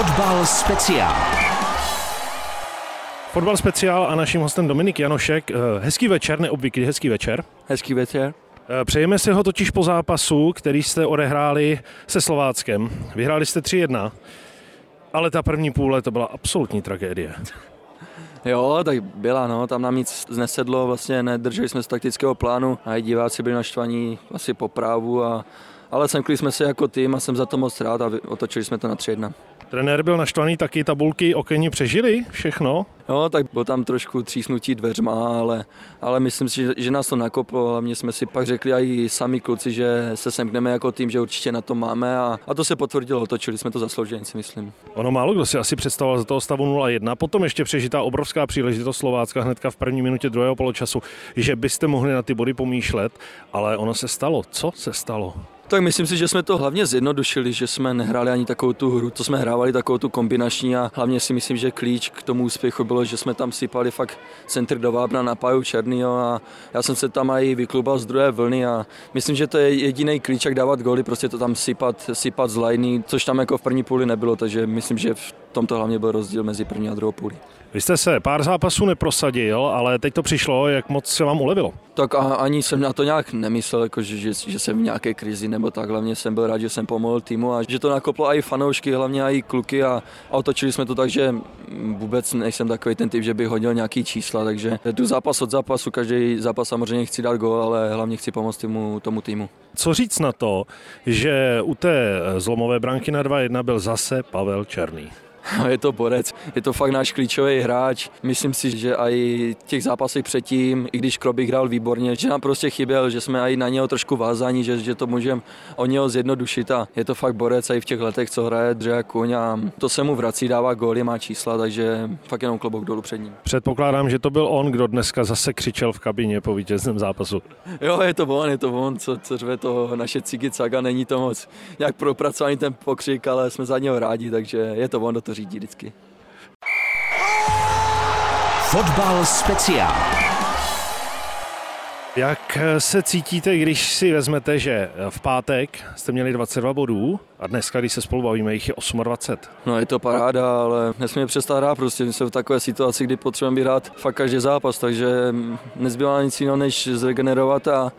Fotbal speciál. Fotbal speciál a naším hostem Dominik Janošek. Hezký večer, neobvyklý hezký večer. Hezký večer. Přejeme si ho totiž po zápasu, který jste odehráli se Slováckem. Vyhráli jste 3-1, ale ta první půle to byla absolutní tragédie. Jo, tak byla, no, tam nám nic znesedlo, vlastně nedrželi jsme z taktického plánu a i diváci byli naštvaní asi po právu, ale semkli jsme se jako tým a jsem za to moc rád a otočili jsme to na 3-1. Trenér byl naštvaný taky, tabulky, okenní přežili všechno? Jo, tak bylo tam trošku třísnutí dveřma, ale myslím si, že nás to nakoplo a my jsme si pak řekli i sami kluci, že se semkneme jako tým, že určitě na to máme a to se potvrdilo, otočili jsme to zaslouženě, si myslím. Ono málo kdo si asi představoval za toho stavu 0-1, potom ještě přežitá obrovská příležitost Slovácka hnedka v první minutě druhého poločasu, že byste mohli na ty body pomýšlet, ale ono se stalo. Co se stalo? Tak myslím si, že jsme to hlavně zjednodušili, že jsme nehráli ani takovou tu hru, co jsme hrávali, takovou tu kombinační a hlavně si myslím, že klíč k tomu úspěchu bylo, že jsme tam sypali fakt centr do vápna na Páju Černýho a já jsem se tam i vyklubal z druhé vlny a myslím, že to je jediný klíč, jak dávat góly, prostě to tam sypat z lajny, což tam jako v první půli nebylo, takže myslím, že v tomto hlavně byl rozdíl mezi první a druhou půli. Vy jste se pár zápasů neprosadil, ale teď to přišlo, jak moc se vám ulevilo. Tak ani jsem na to nějak nemyslel, jako že jsem v nějaké krizi nebo tak. Hlavně jsem byl rád, že jsem pomohl týmu a že to nakoplo i fanoušky, hlavně i kluky a otočili jsme to tak, že vůbec nejsem takový ten typ, že bych hodil nějaký čísla, takže jdu zápas od zápasu, každý zápas samozřejmě chci dát gól, ale hlavně chci pomoct tomu týmu. Co říct na to, že u té zlomové branky na 2-1 byl zase Pavel Černý? Je to borec, je to fakt náš klíčový hráč. Myslím si, že i těch zápasech předtím, i když Krobi hrál výborně, že nám prostě chyběl, že jsme i na něho trošku vázáni, že to můžeme o něho zjednodušit a je to fakt borec i v těch letech, co hraje, dře kuň a to se mu vrací, dává góly, má čísla, takže fakt jenom klobouk dolů před ním. Předpokládám, že to byl on, kdo dneska zase křičel v kabině po vítězném zápasu. Jo, je to on, co řve to naše cigicaga, není to moc nějak propracovaný ten pokřik, ale jsme za něho rádi, takže je to on, do toho řídí vždycky. Fotbal speciál. Jak se cítíte, když si vezmete, že v pátek jste měli 22 bodů a dneska, když se spolu bavíme, jich je 28? No je to paráda, ale nesmíme přestat hrát, prostě jsme v takové situaci, kdy potřebujeme hrát fakt každý zápas, takže nezbývá nic jiného, než zregenerovat a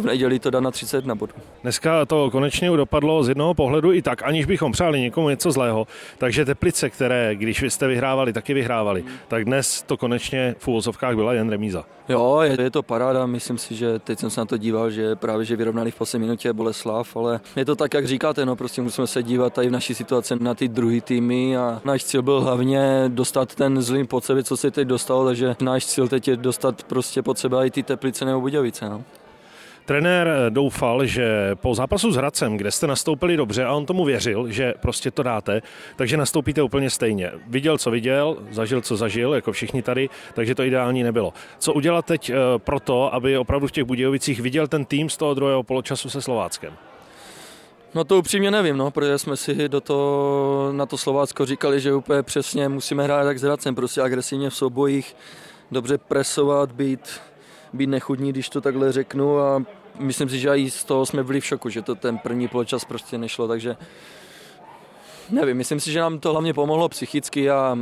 v neděli to dá na 30 na bodu. Dneska to konečně dopadlo z jednoho pohledu i tak, aniž bychom přáli někomu něco zlého. Takže Teplice, které, když vy jste vyhrávali, taky vyhrávali, tak dnes to konečně v uvozovkách byla jen remíza. Jo, je to paráda, myslím si, že teď jsem se na to díval, že právě že vyrovnali v poslední minutě Boleslav, ale je to tak, jak říkáte, no prostě musíme se dívat tady v naší situaci na ty druhý týmy a náš cíl byl hlavně dostat ten zlým pod sebe, co se teď dostalo, takže náš cíl teď je dostat prostě pod sebe i ty Teplice nebo Budějovice, no. Trenér doufal, že po zápasu s Hradcem, kde jste nastoupili dobře a on tomu věřil, že prostě to dáte, takže nastoupíte úplně stejně. Viděl, co viděl, zažil, co zažil, jako všichni tady, takže to ideální nebylo. Co udělat teď pro to, aby opravdu v těch Budějovicích viděl ten tým z toho druhého poločasu se Slováckem? No to upřímně nevím, no, protože jsme si na to Slovácko říkali, že úplně přesně musíme hrát jak s Hradcem, prostě agresivně v soubojích, dobře presovat, být nechudní, když to takhle řeknu a myslím si, že i z toho jsme byli v šoku, že to ten první poločas prostě nešlo, takže nevím, myslím si, že nám to hlavně pomohlo psychicky a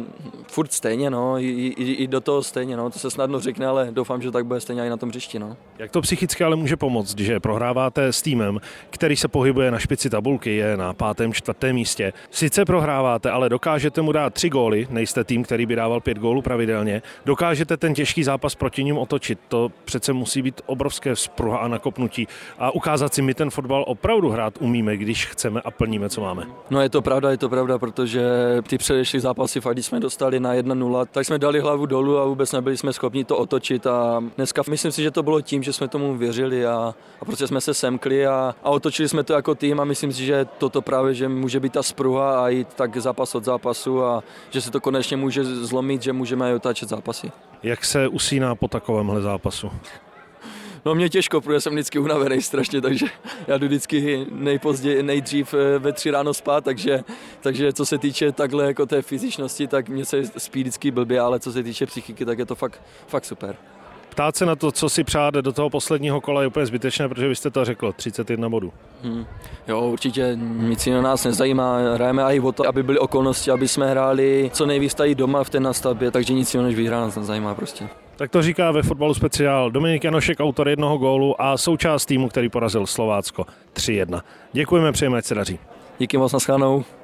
furt stejně, no, i do toho stejně, no, to se snadno řekne, ale doufám, že tak bude stejně i na tom hřišti, no. Jak to psychicky ale může pomoct, že prohráváte s týmem, který se pohybuje na špici tabulky, je na 5., 4. místě. Sice prohráváte, ale dokážete mu dát 3 góly, nejste tým, který by dával 5 gólů pravidelně, dokážete ten těžký zápas proti ním otočit, to přece musí být obrovské vzpruha a nakopnutí a ukázat si, my ten fotbal opravdu hrát umíme, když chceme a plníme, co máme. No je to pravda, protože ty předešlé zápasy, fakt, když jsme dostali na 1-0, tak jsme dali hlavu dolů a vůbec nebyli jsme schopni to otočit a dneska myslím si, že to bylo tím, že jsme tomu věřili a prostě jsme se semkli a otočili jsme to jako tým a myslím si, že toto právě, že může být ta spruha a jít tak zápas od zápasu a že se to konečně může zlomit, že můžeme i otáčet zápasy. Jak se usíná po takovémhle zápasu? No mě těžko, protože jsem vždycky unavený strašně, takže já jdu vždycky nejdřív ve 3 ráno spát, takže co se týče takhle jako té fyzičnosti, tak mě se spí vždycky blbě, ale co se týče psychiky, tak je to fakt super. ptát se na to, co si přáde do toho posledního kola, je úplně zbytečné, protože vy jste to řekl, 31 bodů. Jo, určitě nic jiného nás nezajímá. Hrajeme i o to, aby byly okolnosti, aby jsme hráli co nejvíc tady doma v té nastavbě, takže nic jiného než výhra nás nezajímá prostě. Tak to říká ve Fotbalu speciál Dominik Janošek, autor jednoho gólu a součást týmu, který porazil Slovácko 3-1. Děkujeme, přejeme, ať se daří. Díky moc, na shledanou.